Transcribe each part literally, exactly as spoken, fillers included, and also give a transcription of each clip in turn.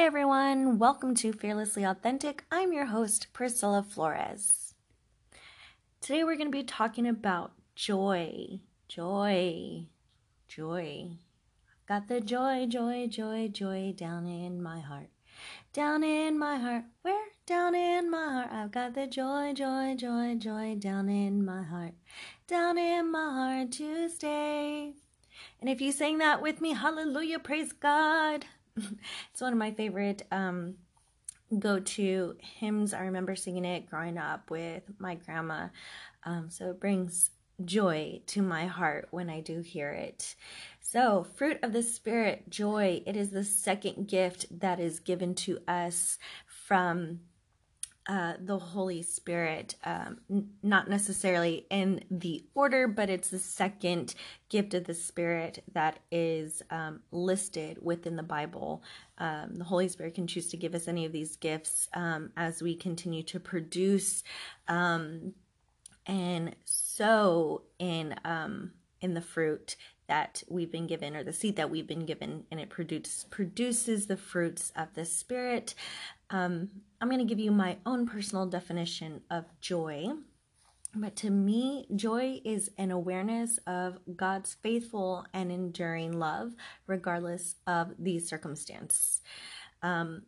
Hi everyone, welcome to Fearlessly Authentic. I'm your host, Priscilla Flores. Today we're going to be talking about joy, joy, joy. I've got the joy, joy, joy, joy down in my heart, down in my heart, where? Down in my heart. I've got the joy, joy, joy, joy down in my heart, down in my heart to stay. And if you sang that with me, hallelujah, praise God. It's one of my favorite um, go-to hymns. I remember singing it growing up with my grandma. Um, so it brings joy to my heart when I do hear it. So fruit of the Spirit, joy. It is the second gift that is given to us from uh, the Holy Spirit. Um, n- not necessarily in the order, but it's the second gift of the Spirit that is um, listed within the Bible. Um, the Holy Spirit can choose to give us any of these gifts um, as we continue to produce um, and sow in um, in the fruit that we've been given, or the seed that we've been given, and it produce, produces the fruits of the Spirit. Um, I'm going to give you my own personal definition of joy. But to me, joy is an awareness of God's faithful and enduring love, regardless of the circumstance. Um,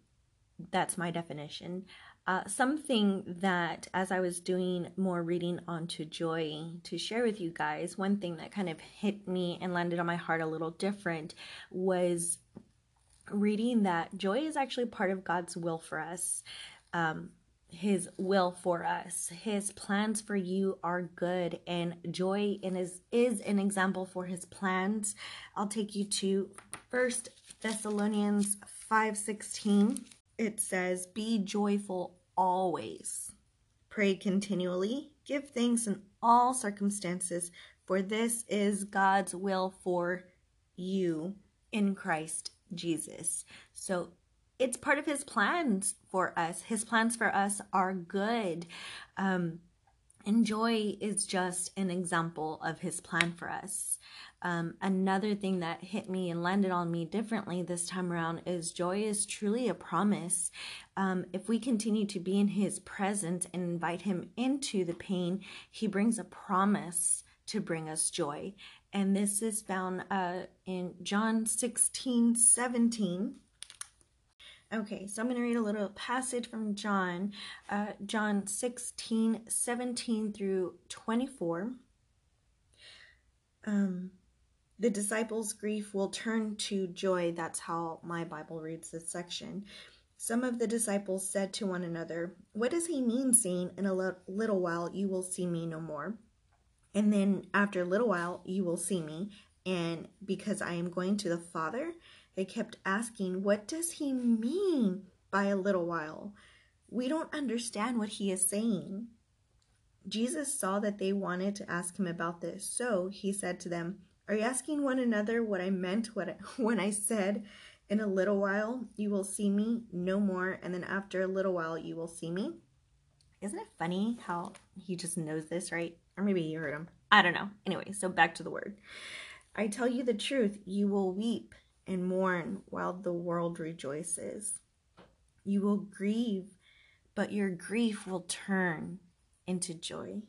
that's my definition. Uh, something that, as I was doing more reading onto joy to share with you guys, one thing that kind of hit me and landed on my heart a little different was reading that joy is actually part of God's will for us. Um, His will for us. His plans for you are good, and joy in his, is an example for his plans. I'll take you to First Thessalonians five sixteen. It says, "Be joyful always. Pray continually. Give thanks in all circumstances, for this is God's will for you in Christ Jesus." So it's part of his plans for us. His plans for us are good. Um, and joy is just an example of his plan for us. Um, another thing that hit me and landed on me differently this time around is joy is truly a promise. Um, if we continue to be in his presence and invite him into the pain, he brings a promise to bring us joy. And this is found uh, in John sixteen seventeen. Okay, so I'm going to read a little passage from John, uh, John sixteen seventeen through twenty-four. Um, the disciples' grief will turn to joy. That's how my Bible reads this section. Some of the disciples said to one another, "What does he mean, saying, 'In a little while you will see me no more, and then after a little while you will see me, and because I am going to the Father?'" They kept asking, "What does he mean by a little while? We don't understand what he is saying." Jesus saw that they wanted to ask him about this, so he said to them, "Are you asking one another what I meant what I, when I said, 'In a little while you will see me no more, and then after a little while you will see me?'" Isn't it funny how he just knows this, right? Or maybe you heard him. I don't know. Anyway, so back to the word. "I tell you the truth, you will weep and mourn while the world rejoices. You will grieve, but your grief will turn into joy."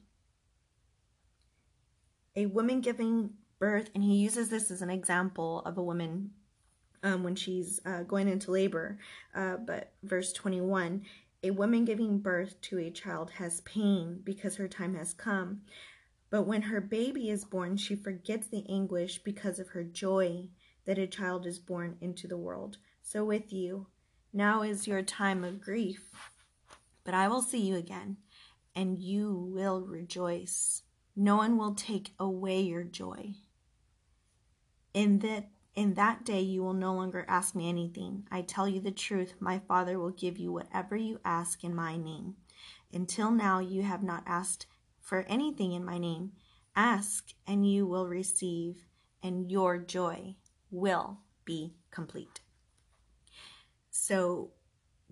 A woman giving birth, and he uses this as an example of a woman um, when she's uh, going into labor, uh, but verse twenty-one, "A woman giving birth to a child has pain because her time has come. But when her baby is born, she forgets the anguish because of her joy that a child is born into the world. So with you, now is your time of grief, but I will see you again, and you will rejoice. No one will take away your joy. In that, in that day you will no longer ask me anything. I tell you the truth, my Father will give you whatever you ask in my name. Until now you have not asked for anything in my name. Ask, and you will receive, and your joy will be complete." So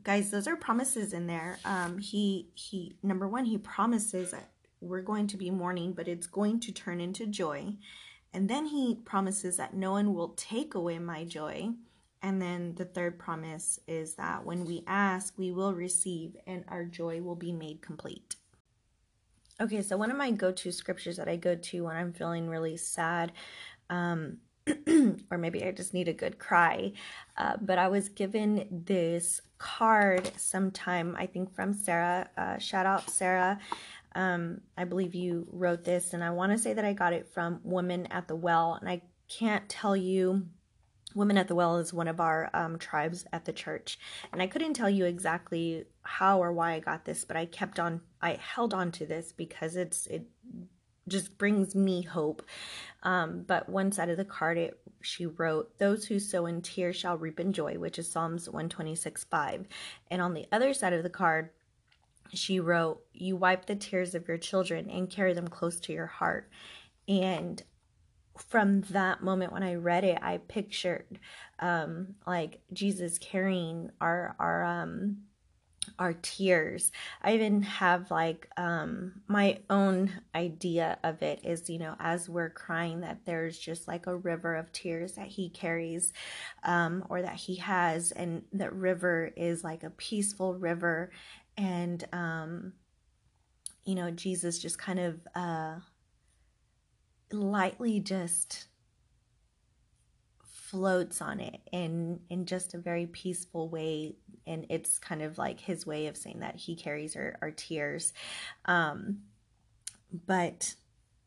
guys, those are promises in there. Um, he, he, number one, he promises that we're going to be mourning, but it's going to turn into joy. And then he promises that no one will take away my joy. And then the third promise is that when we ask, we will receive and our joy will be made complete. Okay, so one of my go-to scriptures that I go to when I'm feeling really sad, um, or maybe I just need a good cry, uh, but I was given this card sometime, I think from Sarah. Uh, shout out, Sarah. Um, I believe you wrote this, and I want to say that I got it from Women at the Well, and I can't tell you. Women at the Well is one of our um, tribes at the church, and I couldn't tell you exactly how or why I got this, but I kept on, I held on to this because it's, it just brings me hope. Um, but one side of the card, it, she wrote, "Those who sow in tears shall reap in joy," which is Psalms one twenty-six five. And on the other side of the card, she wrote, "You wipe the tears of your children and carry them close to your heart." And from that moment when I read it, I pictured um, like Jesus carrying our our um, our tears. I even have like um, my own idea of it is, you know, as we're crying, that there's just like a river of tears that he carries, um, or that he has, and that river is like a peaceful river, and um, you know, Jesus just kind of uh, lightly just floats on it in in just a very peaceful way, and it's kind of like his way of saying that he carries our, our tears. Um but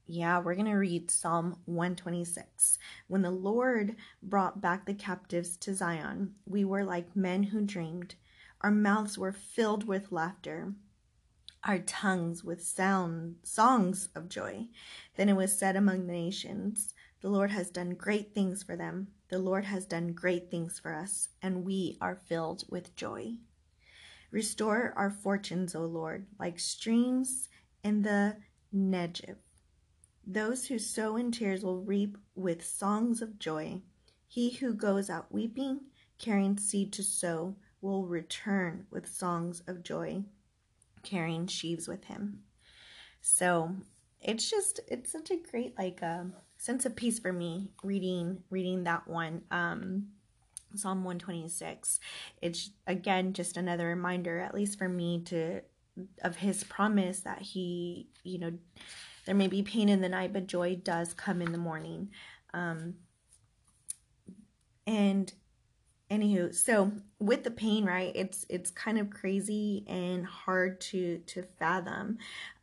yeah, we're gonna read Psalm one twenty-six. "When the Lord brought back the captives to Zion, we were like men who dreamed. Our mouths were filled with laughter, our tongues with sound songs of joy. Then it was said among the nations, the Lord has done great things for them. The Lord has done great things for us, and we are filled with joy. Restore our fortunes, O Lord, like streams in the Negev. Those who sow in tears will reap with songs of joy. He who goes out weeping, carrying seed to sow, will return with songs of joy, carrying sheaves with him." So it's just, it's such a great like um sense of peace for me reading reading that one, um Psalm one twenty-six. It's again just another reminder, at least for me, to of his promise that he, you know, there may be pain in the night, but joy does come in the morning. Um and anywho, so with the pain, right, it's it's kind of crazy and hard to to fathom,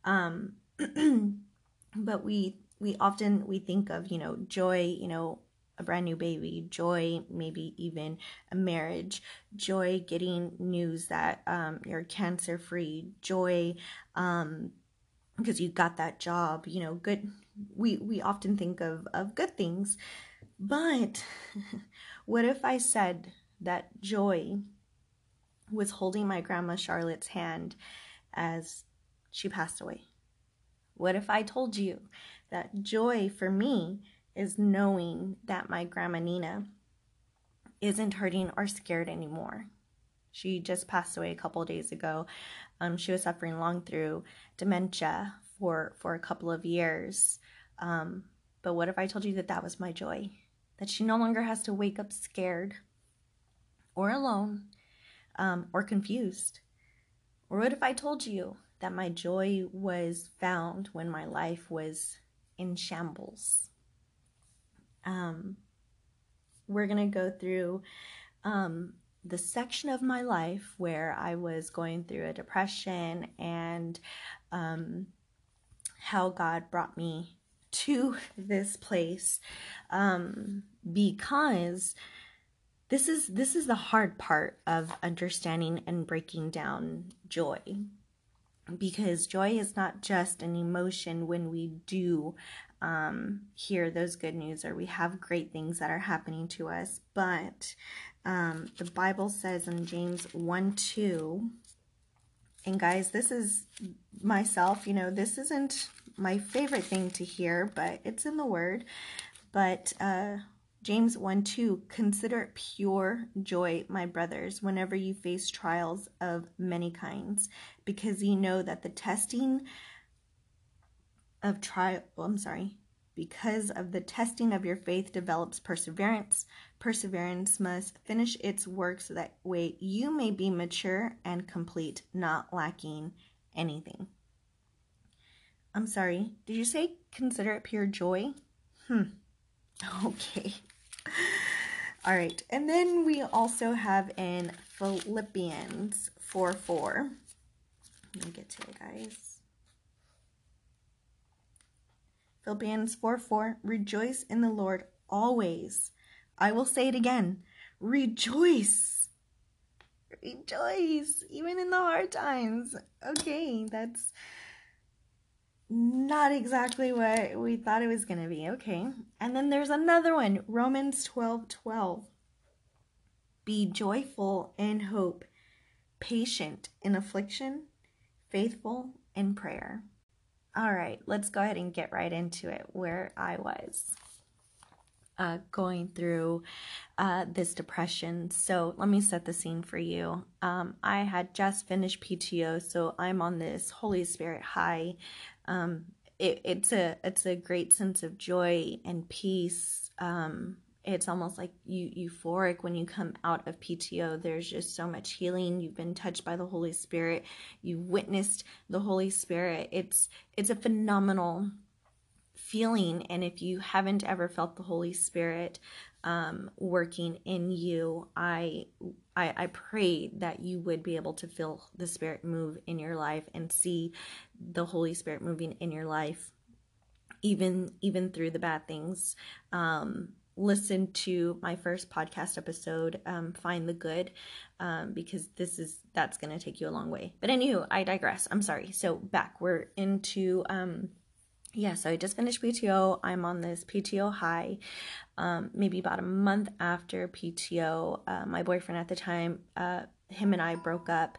um, but we we often we think of, you know, joy, you know, a brand new baby, joy, maybe even a marriage, joy, getting news that um, you're cancer free, joy, um, because you got that job, you know, good. We we often think of of good things, but what if I said that joy was holding my grandma Charlotte's hand as she passed away? What if I told you that joy for me is knowing that my grandma Nina isn't hurting or scared anymore? She just passed away a couple of days ago. Um, she was suffering long through dementia for, for a couple of years. Um, but what if I told you that that was my joy? That she no longer has to wake up scared or alone, um, or confused? Or what if I told you that my joy was found when my life was in shambles? Um, we're gonna go through um, the section of my life where I was going through a depression, and um, how God brought me to this place, um, because This is this is the hard part of understanding and breaking down joy, because joy is not just an emotion when we do um, hear those good news or we have great things that are happening to us. But um, the Bible says in James one two, and guys, this is myself, you know, this isn't my favorite thing to hear, but it's in the Word. But uh James one two, "Consider it pure joy, my brothers, whenever you face trials of many kinds, because you know that the testing of trial, well, I'm sorry, Because of the testing of your faith develops perseverance. Perseverance must finish its work so that way you may be mature and complete, not lacking anything. I'm sorry, did you say consider it pure joy? Hmm. Okay. All right. And then we also have in Philippians four four. Let me get to it, guys. Philippians four four, rejoice in the Lord always. I will say it again, rejoice. Rejoice, even in the hard times. Okay, that's not exactly what we thought it was going to be. Okay, and then there's another one, Romans twelve twelve. Be joyful in hope, patient in affliction, faithful in prayer. All right, let's go ahead and get right into it where I was uh, going through uh, this depression. So let me set the scene for you. Um, I had just finished P T O, so I'm on this Holy Spirit high. Um, it, it's a it's a great sense of joy and peace. Um, it's almost like you euphoric when you come out of P T O. There's just so much healing. You've been touched by the Holy Spirit. You witnessed the Holy Spirit. It's it's a phenomenal feeling. And if you haven't ever felt the Holy Spirit um, working in you, I, I I pray that you would be able to feel the Spirit move in your life and see the Holy Spirit moving in your life, even even through the bad things. Um, listen to my first podcast episode, um, Find the Good, um, because this is, that's going to take you a long way. But anywho, I digress. I'm sorry. So back, we're into, um, yeah, so I just finished P T O. I'm on this P T O high, um, maybe about a month after P T O. Uh, my boyfriend at the time, uh, him and I broke up,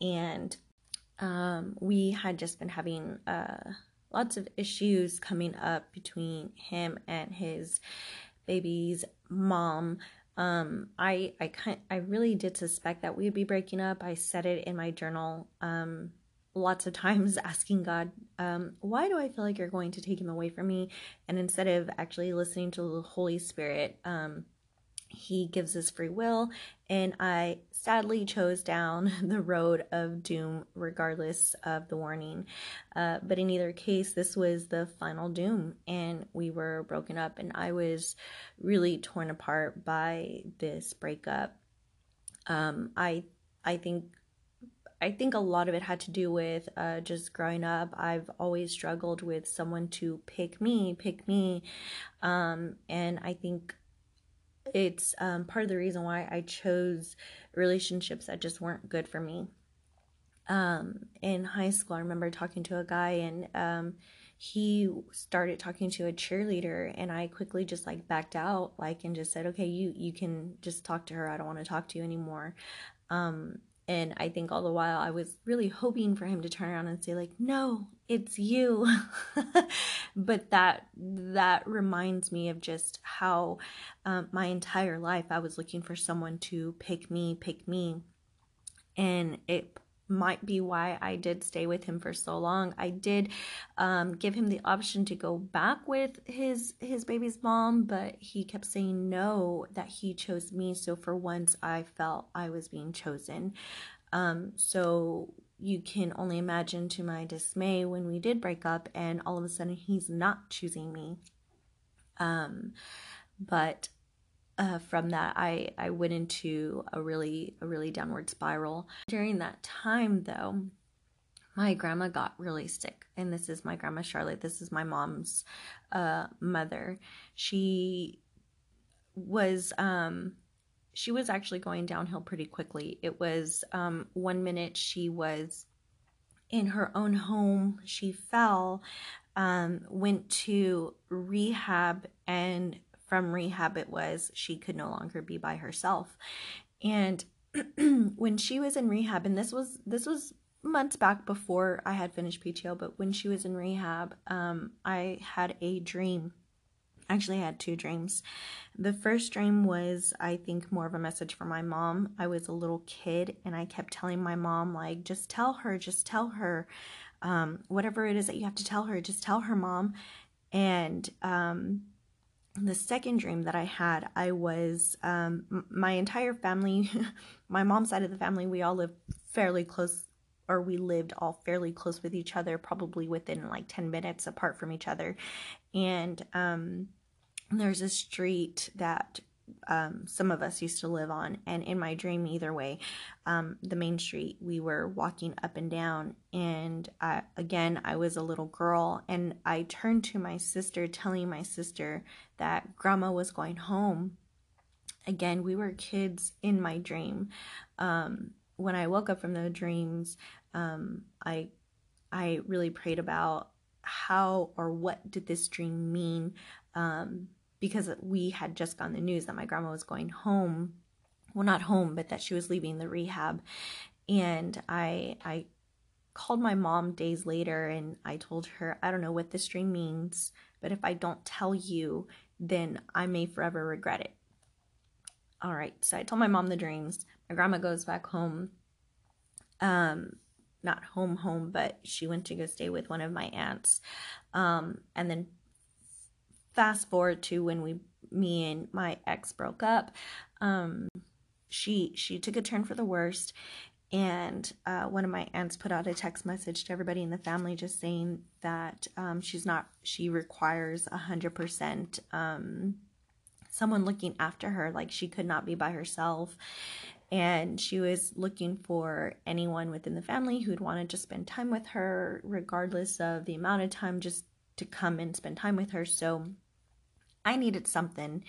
and, um, we had just been having, uh, lots of issues coming up between him and his baby's mom. Um, I, I kind, I really did suspect that we would be breaking up. I said it in my journal, um, lots of times, asking God, um, why do I feel like you're going to take him away from me? And instead of actually listening to the Holy Spirit, um, he gives us free will, and I sadly chose down the road of doom regardless of the warning. Uh, but in either case, this was the final doom, and we were broken up, and I was really torn apart by this breakup. Um, I, I think I think a lot of it had to do with uh, just growing up. I've always struggled with someone to pick me, pick me, um, and I think it's um, part of the reason why I chose relationships that just weren't good for me. Um, in high school, I remember talking to a guy, and um, he started talking to a cheerleader, and I quickly just like backed out, like, and just said, okay, you, you can just talk to her. I don't want to talk to you anymore. Um, and I think all the while I was really hoping for him to turn around and say like, no, it's you. But that, that reminds me of just how, um, my entire life I was looking for someone to pick me, pick me. And it might be why I did stay with him for so long. I did, um, give him the option to go back with his, his baby's mom, but he kept saying no, that he chose me. So for once I felt I was being chosen. Um, so you can only imagine to my dismay when we did break up, and all of a sudden he's not choosing me. Um, but, uh, from that, I, I went into a really, a really downward spiral. During that time though, my grandma got really sick, and this is my grandma Charlotte. This is my mom's, uh, mother. She was, um, she was actually going downhill pretty quickly. It was, um, one minute she was in her own home. She fell, um, went to rehab, and from rehab, it was, she could no longer be by herself. And when she was in rehab, and this was, this was months back before I had finished P T O, but when she was in rehab, um, I had a dream. Actually, I had two dreams. The first dream was, I think, more of a message for my mom. I was a little kid, and I kept telling my mom, like, just tell her, just tell her, um, whatever it is that you have to tell her, just tell her, Mom. And um, the second dream that I had, I was, um, my entire family, my mom's side of the family, we all lived fairly close, or we lived all fairly close with each other, probably within like ten minutes apart from each other. And um, there's a street that um, some of us used to live on. And in my dream, either way, um, the main street, we were walking up and down. And I, again, I was a little girl, and I turned to my sister, telling my sister that grandma was going home. Again, we were kids in my dream. Um, when I woke up from those dreams, um, I, I really prayed about how or what did this dream mean, um, because we had just gotten the news that my grandma was going home. Well, not home, but that she was leaving the rehab. And I, I called my mom days later, and I told her, I don't know what this dream means, but if I don't tell you, then I may forever regret it. All right, so I told my mom the dreams. My grandma goes back home, um, not home home, but she went to go stay with one of my aunts. Um, and then fast forward to when we, me and my ex broke up, um, she, she took a turn for the worst. And uh, one of my aunts put out a text message to everybody in the family just saying that um, she's not, she requires one hundred percent um, someone looking after her, like she could not be by herself. And she was looking for anyone within the family who'd wanted to spend time with her, regardless of the amount of time, just to come and spend time with her. So I needed something.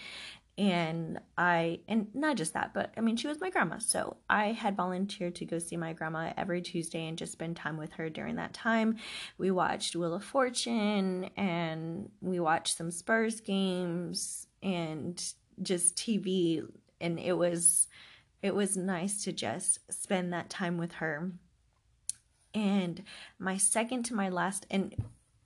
And I, and not just that, but I mean, she was my grandma. So I had volunteered to go see my grandma every Tuesday and just spend time with her during that time. We watched Wheel of Fortune, and we watched some Spurs games and just T V. And it was, it was nice to just spend that time with her. And my second to my last, and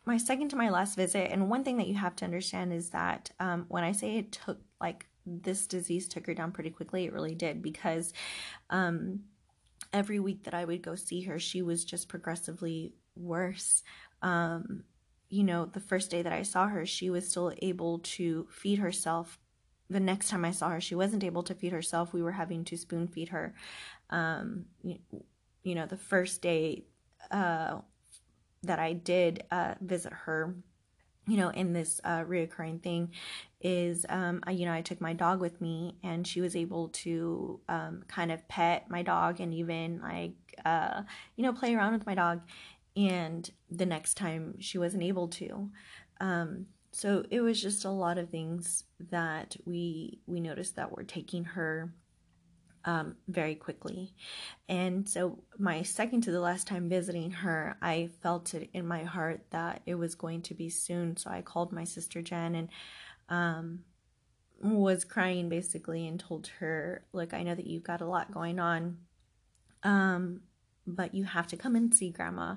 my second to my last visit, and one thing that you have to understand is that um, when I say it took, like this disease took her down pretty quickly, it really did, because um, every week that I would go see her, she was just progressively worse. Um, you know, the first day that I saw her, she was still able to feed herself. The next time I saw her, she wasn't able to feed herself. We were having to spoon feed her. Um, you, you know, the first day uh, that I did uh, visit her, you know, in this uh, reoccurring thing is, um, I, you know, I took my dog with me, and she was able to um, kind of pet my dog and even like, uh, you know, play around with my dog. And the next time she wasn't able to. Um, so it was just a lot of things that we, we noticed that were taking her um, very quickly. And so my second to the last time visiting her, I felt it in my heart that it was going to be soon. So I called my sister Jen and um, was crying basically and told her, look, I know that you've got a lot going on, um, but you have to come and see grandma,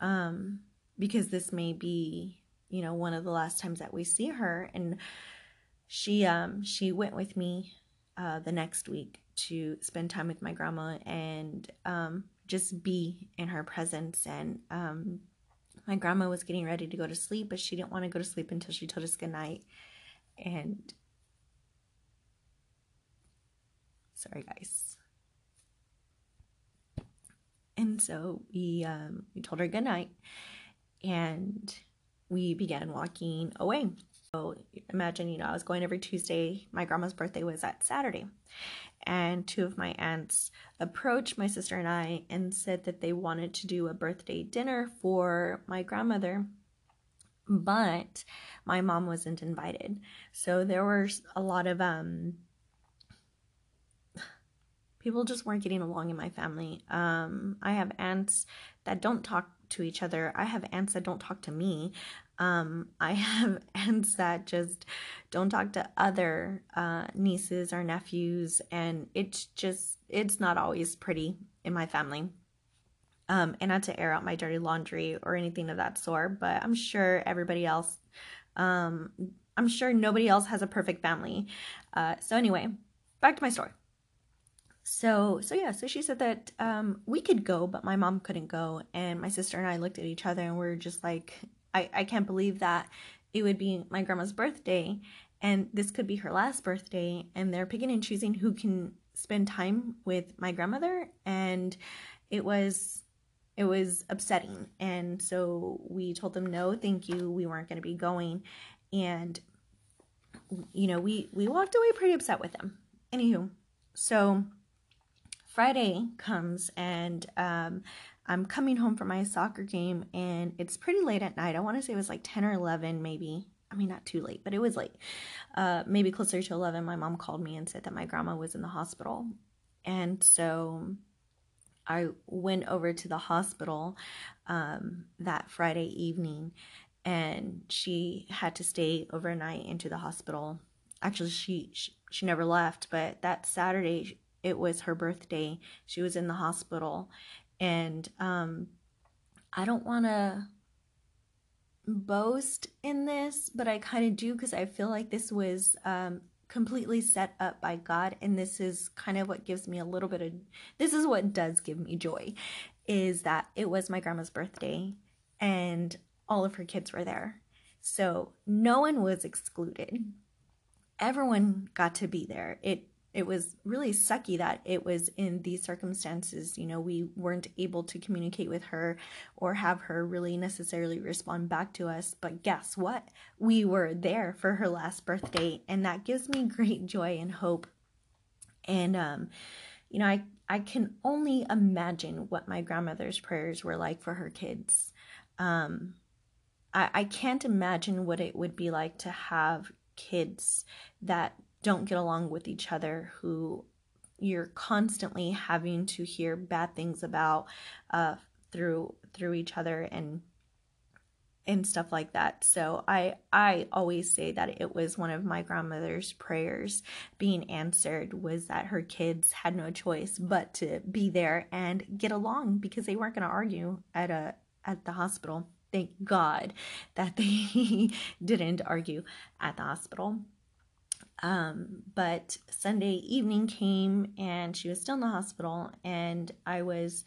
um, because this may be, you know, one of the last times that we see her. And she, um, she went with me, uh, the next week to spend time with my grandma and, um, just be in her presence. And, um, my grandma was getting ready to go to sleep, but she didn't want to go to sleep until she told us goodnight. And sorry guys. And so we, um, we told her goodnight, and we began walking away. So imagine, you know, I was going every Tuesday. My grandma's birthday was that Saturday. And two of my aunts approached my sister and I and said that they wanted to do a birthday dinner for my grandmother, but my mom wasn't invited. So there were a lot of um, people just weren't getting along in my family. Um, I have aunts that don't talk to each other. I have aunts that don't talk to me. Um, I have aunts that just don't talk to other uh, nieces or nephews, and it's just, it's not always pretty in my family. Um, and not to air out my dirty laundry or anything of that sort, but I'm sure everybody else, um, I'm sure nobody else has a perfect family. Uh, so anyway, back to my story. So, so yeah, so she said that, um, we could go, but my mom couldn't go. And my sister and I looked at each other and we were just like, I, I can't believe that it would be my grandma's birthday, and this could be her last birthday, and they're picking and choosing who can spend time with my grandmother, and it was it was upsetting. And so we told them, no, thank you, we weren't going to be going. And, you know, we, we walked away pretty upset with them. Anywho, so Friday comes, and um, I'm coming home from my soccer game, and it's pretty late at night. I want to say it was like ten or eleven maybe. I mean, not too late, but it was late. Uh, maybe closer to eleven, my mom called me and said that my grandma was in the hospital. And so I went over to the hospital um, that Friday evening, and she had to stay overnight into the hospital. Actually, she, she, she never left, but that Saturday, it was her birthday. She was in the hospital, and um, I don't want to boast in this, but I kind of do, because I feel like this was um completely set up by God, and this is kind of what gives me a little bit of this is what does give me joy, is that it was my grandma's birthday and all of her kids were there, so no one was excluded. Everyone got to be there. It It was really sucky that it was in these circumstances. You know, we weren't able to communicate with her or have her really necessarily respond back to us. But guess what? We were there for her last birthday, and that gives me great joy and hope. And, um, you know, I, I can only imagine what my grandmother's prayers were like for her kids. Um, I, I can't imagine what it would be like to have kids that don't get along with each other, who you're constantly having to hear bad things about uh, through through each other and and stuff like that. So I I always say that it was one of my grandmother's prayers being answered, was that her kids had no choice but to be there and get along, because they weren't going to argue at a at the hospital. Thank God that they didn't argue at the hospital. Um, but Sunday evening came, and she was still in the hospital, and I was,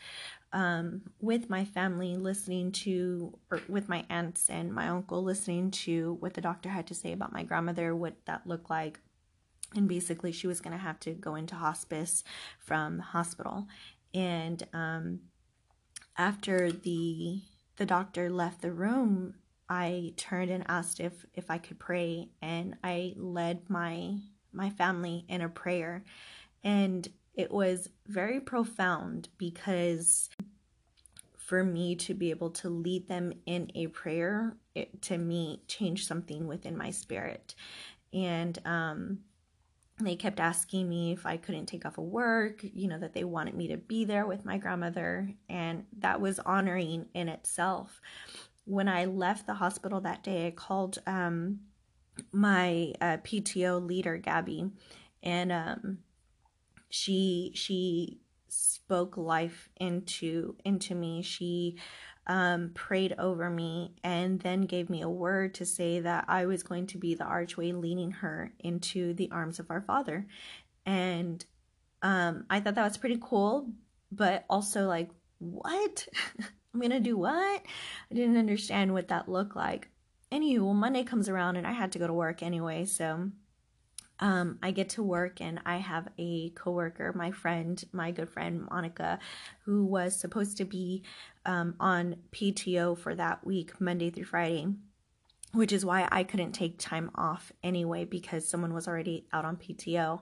um, with my family listening to, or with my aunts and my uncle, listening to what the doctor had to say about my grandmother, what that looked like. And basically she was going to have to go into hospice from the hospital. And, um, after the, the doctor left the room, I turned and asked if, if I could pray, and I led my my family in a prayer, and it was very profound, because for me to be able to lead them in a prayer, it, to me, changed something within my spirit. And um, they kept asking me if I couldn't take off of work, you know, that they wanted me to be there with my grandmother, and that was honoring in itself. When I left the hospital that day, I called um, my uh, P T O leader, Gabby, and um, she she spoke life into into me. She um, prayed over me, and then gave me a word to say that I was going to be the archway leading her into the arms of our Father. And um, I thought that was pretty cool, but also like, what? I'm going to do what? I didn't understand what that looked like. Anywho, well, Monday comes around, and I had to go to work anyway. So um, I get to work, and I have a coworker, my friend, my good friend, Monica, who was supposed to be um, on P T O for that week, Monday through Friday, which is why I couldn't take time off anyway, because someone was already out on P T O.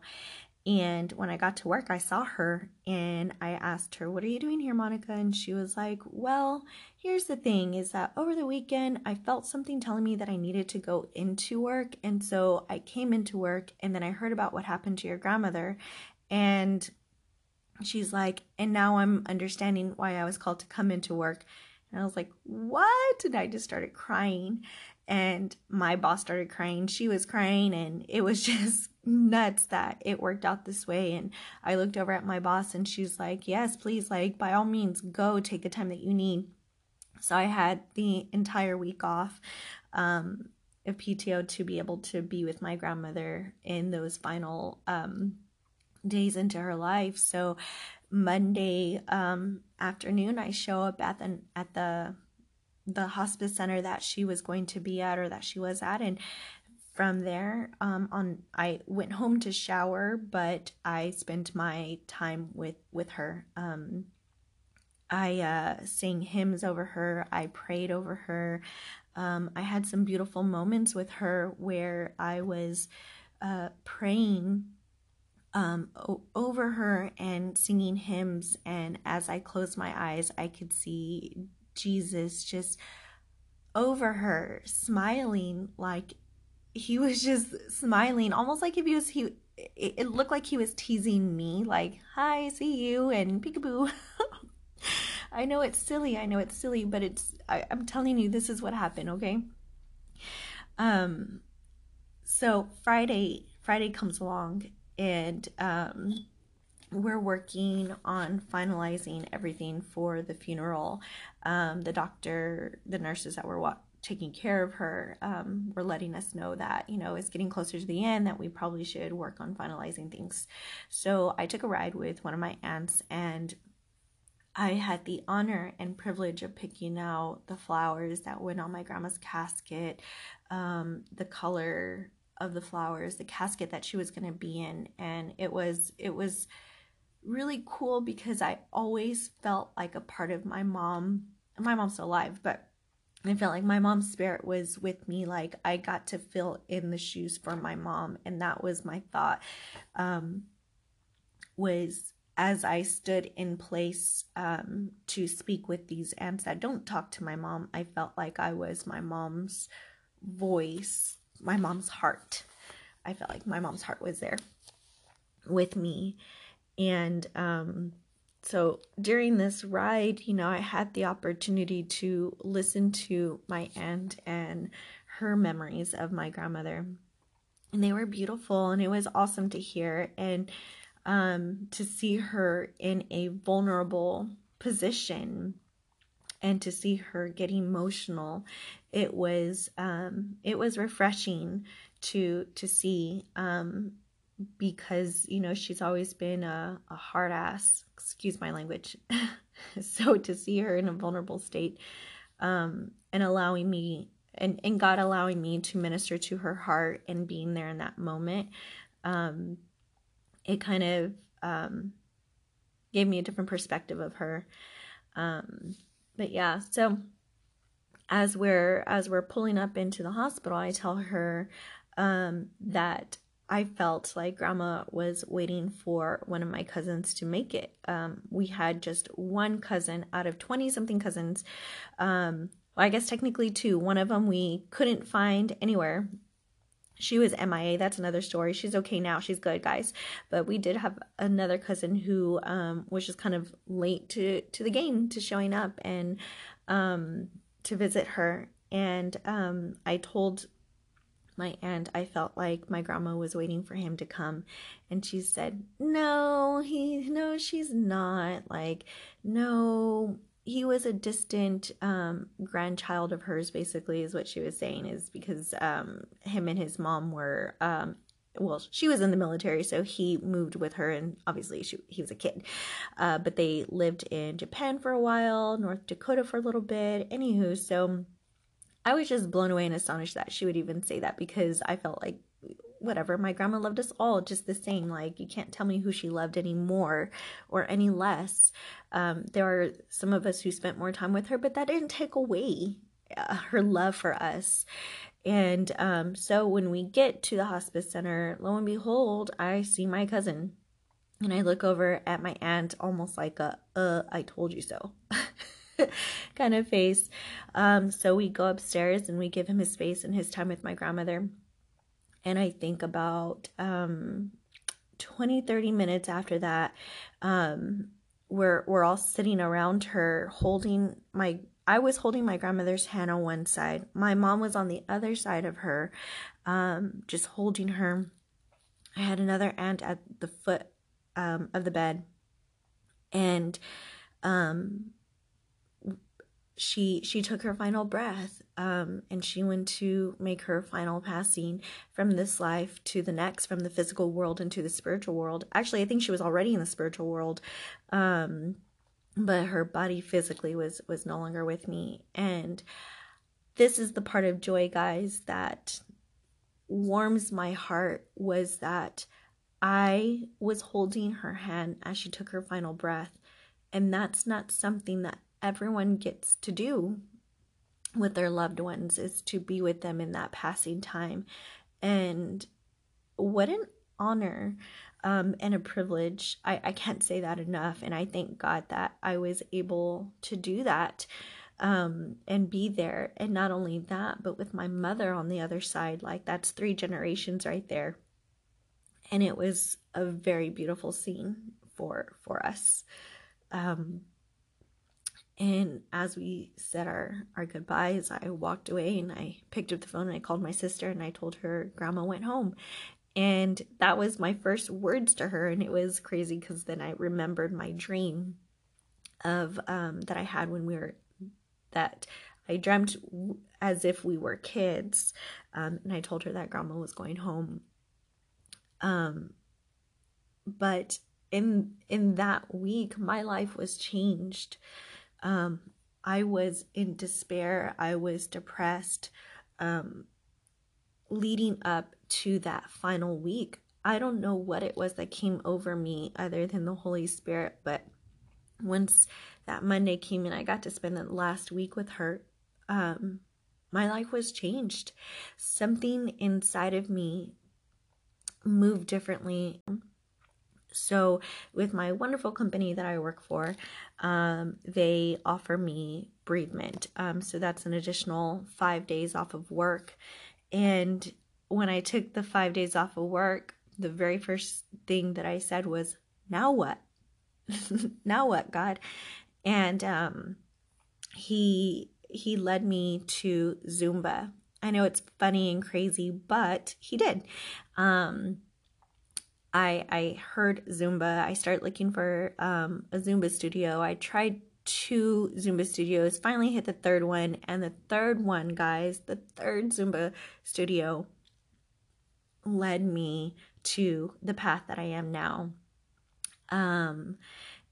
And when I got to work, I saw her, and I asked her, what are you doing here, Monica? And she was like, well, here's the thing, is that over the weekend, I felt something telling me that I needed to go into work. And so I came into work, and then I heard about what happened to your grandmother. And she's like, and now I'm understanding why I was called to come into work. And I was like, what? And I just started crying. And my boss started crying. She was crying, and it was just nuts that it worked out this way. And I looked over at my boss, and she's like, yes, please, like, by all means, go take the time that you need. So I had the entire week off um, of P T O to be able to be with my grandmother in those final um, days into her life. So Monday um, afternoon, I show up at the, at the the hospice center that she was going to be at or that she was at. And from there, um, on I went home to shower, but I spent my time with, with her. Um, I uh, sang hymns over her. I prayed over her. Um, I had some beautiful moments with her where I was uh, praying Um, o- over her and singing hymns, and as I closed my eyes, I could see Jesus just over her, smiling, like he was just smiling, almost like if he was, he, it, it looked like he was teasing me, like, hi, see you, and peekaboo. I know it's silly, I know it's silly, but it's, I, I'm telling you, this is what happened, okay? Um, so Friday, Friday comes along, and um, we're working on finalizing everything for the funeral. Um, the doctor, the nurses that were wa- taking care of her um, were letting us know that, you know, it's getting closer to the end, that we probably should work on finalizing things. So I took a ride with one of my aunts, and I had the honor and privilege of picking out the flowers that went on my grandma's casket, um, the color of the flowers, the casket that she was going to be in. And it was, it was really cool because I always felt like a part of my mom. My mom's still alive, but I felt like my mom's spirit was with me. Like I got to fill in the shoes for my mom. And that was my thought, um, was as I stood in place, um, to speak with these aunts that don't talk to my mom, I felt like I was my mom's voice, my mom's heart. I felt like my mom's heart was there with me. And um, so during this ride, you know, I had the opportunity to listen to my aunt and her memories of my grandmother. And they were beautiful, and it was awesome to hear and um, to see her in a vulnerable position and to see her get emotional. It was um, it was refreshing to to see um, because, you know, she's always been a, a hard ass, excuse my language. So to see her in a vulnerable state um, and allowing me and, and God allowing me to minister to her heart and being there in that moment, um, it kind of um, gave me a different perspective of her. Um, but yeah, so as we're, as we're pulling up into the hospital, I tell her, um, that I felt like grandma was waiting for one of my cousins to make it. Um, we had just one cousin out of twenty something cousins. Um, well, I guess technically two, one of them we couldn't find anywhere. She was M I A. That's another story. She's okay now. She's good, guys. But we did have another cousin who, um, was just kind of late to, to the game, to showing up and, um, to visit her. And um, I told my aunt I felt like my grandma was waiting for him to come, and she said, no, he, no, she's not. Like, no, he was a distant um, grandchild of hers, basically, is what she was saying, is because um, him and his mom were, um, well, she was in the military, so he moved with her, and obviously she, he was a kid. Uh, but they lived in Japan for a while, North Dakota for a little bit. Anywho, so I was just blown away and astonished that she would even say that, because I felt like, whatever, my grandma loved us all just the same. Like, you can't tell me who she loved any more or any less. Um, there are some of us who spent more time with her, but that didn't take away uh, her love for us. And um, so when we get to the hospice center, lo and behold, I see my cousin. And I look over at my aunt almost like a, uh, I told you so kind of face. Um, so we go upstairs and we give him his space and his time with my grandmother. And I think about um, twenty, thirty minutes after that, um, we're, we're all sitting around her holding my I was holding my grandmother's hand on one side. My mom was on the other side of her, um, just holding her. I had another aunt at the foot um, of the bed, and um, she she took her final breath, um, and she went to make her final passing from this life to the next, from the physical world into the spiritual world. Actually, I think she was already in the spiritual world, um, but her body physically was was no longer with me. And this is the part of joy, guys, that warms my heart, was that I was holding her hand as she took her final breath. And that's not something that everyone gets to do with their loved ones, is to be with them in that passing time. And what an honor um, and a privilege. I, I can't say that enough. And I thank God that I was able to do that um, and be there. And not only that, but with my mother on the other side, like that's three generations right there. And it was a very beautiful scene for, for us. Um, and as we said our, our goodbyes, I walked away and I picked up the phone and I called my sister and I told her Grandma went home. And that was my first words to her. And it was crazy because then I remembered my dream of, um, that I had when we were, that I dreamt as if we were kids. Um, and I told her that Grandma was going home. Um, but in, in that week, my life was changed. Um, I was in despair. I was depressed. Um, leading up to that final week, I don't know what it was that came over me other than the Holy Spirit. But once that Monday came and I got to spend the last week with her, um, my life was changed. Something inside of me move differently. So with my wonderful company that I work for, um, they offer me bereavement. Um, so that's an additional five days off of work. And when I took the five days off of work, the very first thing that I said was, now what? Now what, God? And um, he, he led me to Zumba. I know it's funny and crazy, but he did. Um, I, I heard Zumba. I started looking for um, a Zumba studio. I tried two Zumba studios, finally hit the third one. And the third one, guys, the third Zumba studio led me to the path that I am now. Um,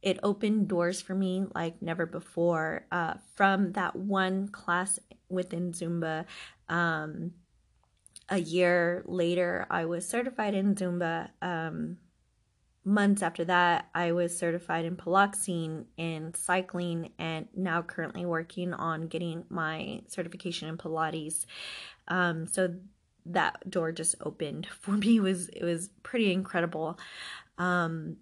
it opened doors for me like never before. Uh, from that one class within Zumba, um, a year later, I was certified in Zumba. Um, months after that, I was certified in Piloxing and cycling, and now currently working on getting my certification in Pilates. Um, so that door just opened for me. It was, it was pretty incredible. Um,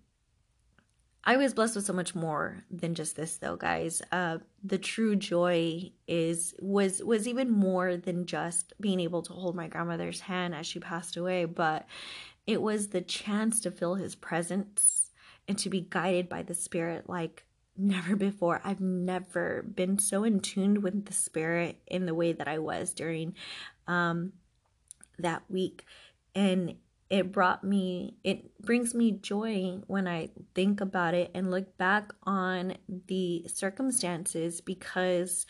I was blessed with so much more than just this, though, guys. Uh, the true joy is was was even more than just being able to hold my grandmother's hand as she passed away, but it was the chance to feel his presence and to be guided by the Spirit like never before. I've never been so in tune with the Spirit in the way that I was during um, that week. And It brought me, it brings me joy when I think about it and look back on the circumstances, because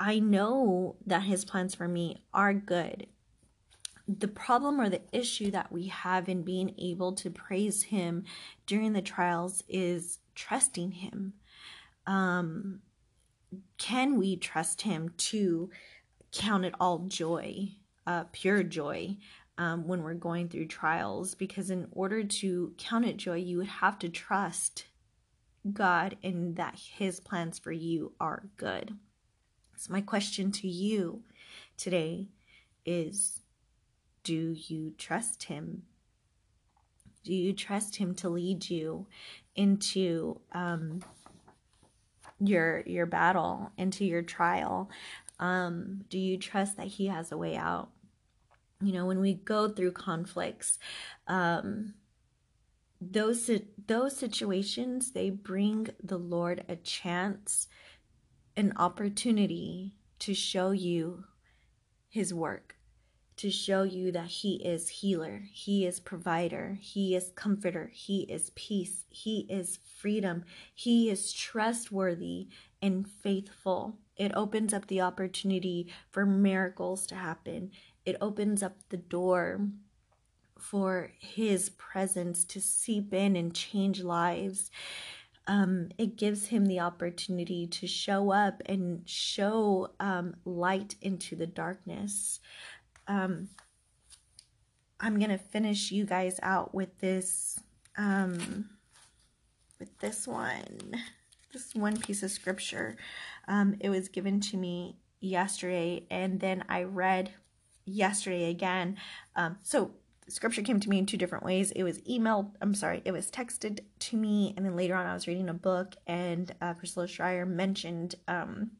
I know that his plans for me are good. The problem or the issue that we have in being able to praise him during the trials is trusting him. Um, can we trust him to count it all joy, uh, pure joy? Um, when we're going through trials, because in order to count it joy, you would have to trust God and that his plans for you are good. So my question to you today is, do you trust him? Do you trust him to lead you into um, your, your battle, into your trial? Um, do you trust that he has a way out? You know, when we go through conflicts, um, those, those situations, they bring the Lord a chance, an opportunity to show you his work, to show you that he is healer, he is provider, he is comforter, he is peace, he is freedom, he is trustworthy and faithful. It opens up the opportunity for miracles to happen. It opens up the door for his presence to seep in and change lives. um, it gives him the opportunity to show up and show um, light into the darkness. Um, I'm going to finish you guys out with this, um, with this one, this one piece of scripture. Um, it was given to me yesterday, and then I read yesterday again. Um, so scripture came to me in two different ways. It was emailed, I'm sorry, it was texted to me, and then later on I was reading a book, and uh, Priscilla Schreier mentioned um,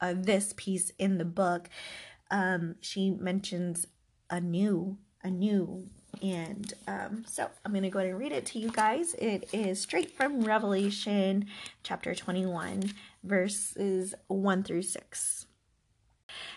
uh, this piece in the book. Um, she mentions anew, anew, and um, so I'm going to go ahead and read it to you guys. It is straight from Revelation chapter twenty-one, verses one through six.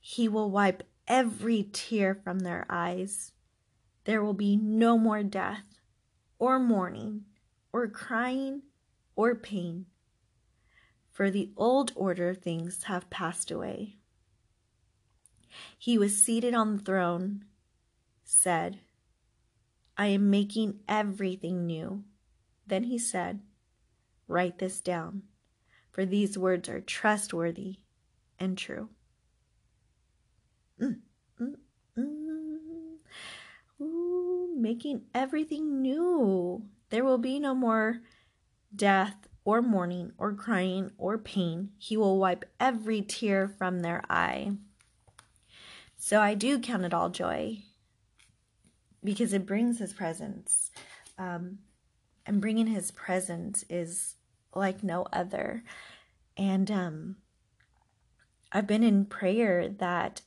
He will wipe every tear from their eyes. There will be no more death, or mourning, or crying, or pain, for the old order of things have passed away." He was seated on the throne, said, "I am making everything new." Then he said, "Write this down, for these words are trustworthy and true." Mm, mm, mm. Ooh, making everything new. There will be no more death or mourning or crying or pain. He will wipe every tear from their eye. So I do count it all joy, because it brings his presence. Um, and bringing his presence is like no other. And um, I've been in prayer that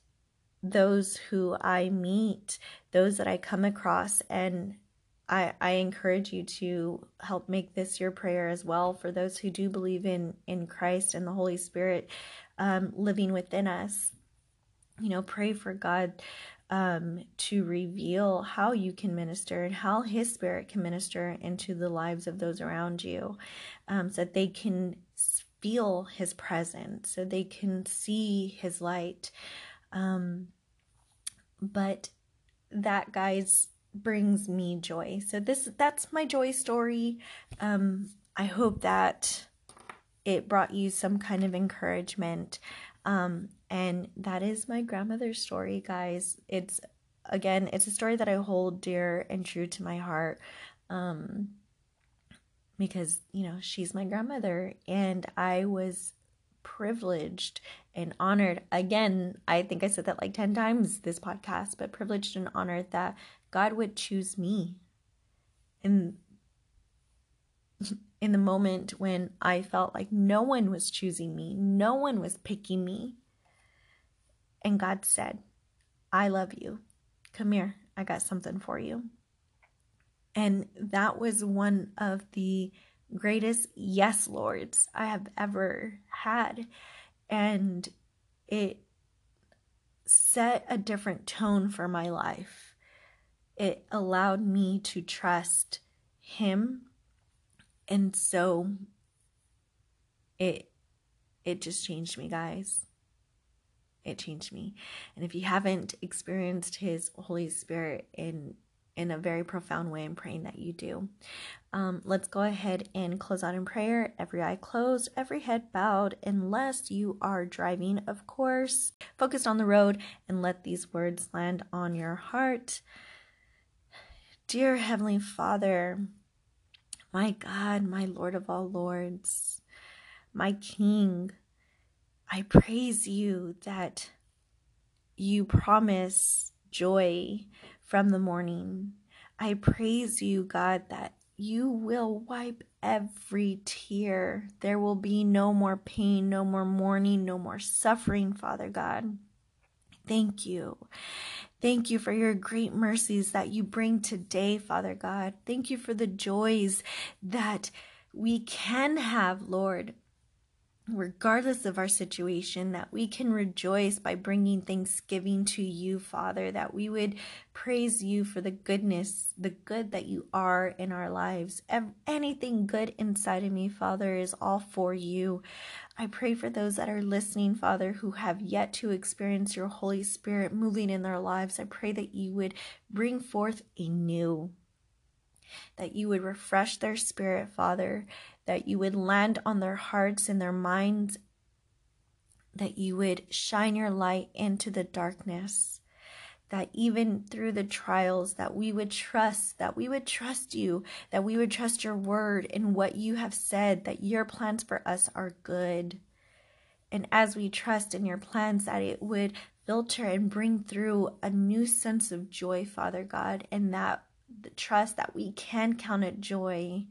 those who I meet, those that I come across, and I, I encourage you to help make this your prayer as well, for those who do believe in, in Christ and the Holy Spirit um, living within us. You know, pray for God Um, to reveal how you can minister and how his spirit can minister into the lives of those around you, um, so that they can feel his presence, so they can see his light. Um, but that, guys, brings me joy. So this that's my joy story. Um, I hope that it brought you some kind of encouragement. Um, and that is my grandmother's story, guys. It's, again, it's a story that I hold dear and true to my heart, um, because, you know, she's my grandmother, and I was privileged and honored. Again, I think I said that like ten times this podcast, but privileged and honored that God would choose me in, in the moment when I felt like no one was choosing me, no one was picking me. And God said, "I love you. Come here. I got something for you." And that was one of the greatest yes lords I have ever had. And it set a different tone for my life. It allowed me to trust him. And so it it just changed me, guys. It changed me. And if you haven't experienced his Holy Spirit in in a very profound way, I'm praying that you do. Um, let's go ahead and close out in prayer. Every eye closed, every head bowed, unless you are driving, of course. Focused on the road, and let these words land on your heart. Dear Heavenly Father, my God, my Lord of all lords, my King, I praise you that you promise joy from the morning. I praise you, God, that you will wipe every tear. There will be no more pain, no more mourning, no more suffering, Father God. Thank you. Thank you for your great mercies that you bring today, Father God. Thank you for the joys that we can have, Lord, regardless of our situation, that we can rejoice by bringing thanksgiving to you, Father, that we would praise you for the goodness, the good that you are in our lives. Anything good inside of me, Father, is all for you. I pray for those that are listening, Father, who have yet to experience your Holy Spirit moving in their lives. I pray that you would bring forth anew, that you would refresh their spirit, Father, that you would land on their hearts and their minds, that you would shine your light into the darkness, that even through the trials, that we would trust, that we would trust you, that we would trust your word and what you have said, that your plans for us are good. And as we trust in your plans, that it would filter and bring through a new sense of joy, Father God, and that the trust that we can count it joy,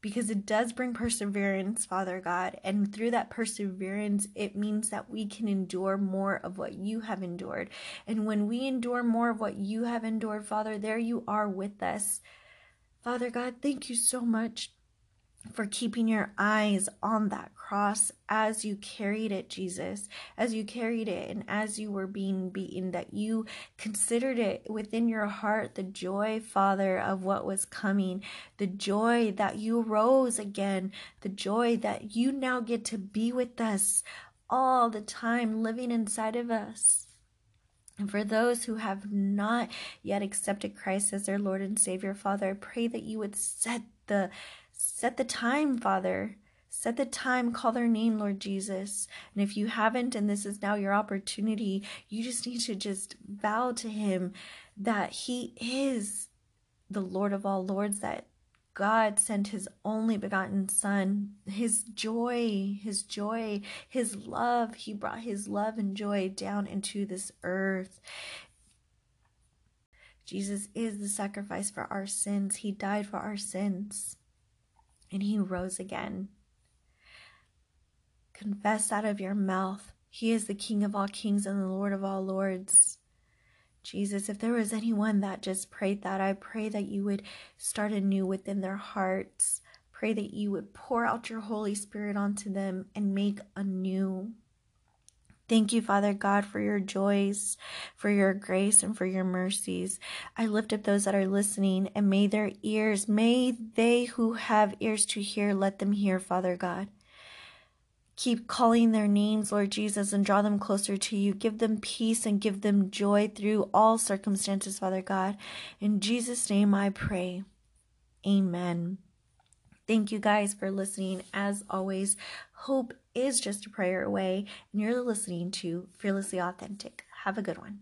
because it does bring perseverance, Father God. And through that perseverance, it means that we can endure more of what you have endured. And when we endure more of what you have endured, Father, there you are with us. Father God, thank you so much for keeping your eyes on that cross as you carried it, Jesus, as you carried it and as you were being beaten, that you considered it within your heart, the joy, Father, of what was coming, the joy that you rose again, the joy that you now get to be with us all the time, living inside of us. And for those who have not yet accepted Christ as their Lord and Savior, Father, I pray that you would set the Set the time, Father. Set the time. Call their name, Lord Jesus. And if you haven't, and this is now your opportunity, you just need to just bow to him, that he is the Lord of all lords, that God sent his only begotten Son. His joy, his joy, his love. He brought his love and joy down into this earth. Jesus is the sacrifice for our sins. He died for our sins. And he rose again. Confess out of your mouth, he is the King of all kings and the Lord of all lords. Jesus, if there was anyone that just prayed that, I pray that you would start anew within their hearts. Pray that you would pour out your Holy Spirit onto them and make anew. Thank you, Father God, for your joys, for your grace, and for your mercies. I lift up those that are listening, and may their ears, may they who have ears to hear, let them hear, Father God. Keep calling their names, Lord Jesus, and draw them closer to you. Give them peace and give them joy through all circumstances, Father God. In Jesus' name I pray. Amen. Thank you guys for listening. As always, hope is just a prayer away, and you're listening to Fearlessly Authentic. Have a good one.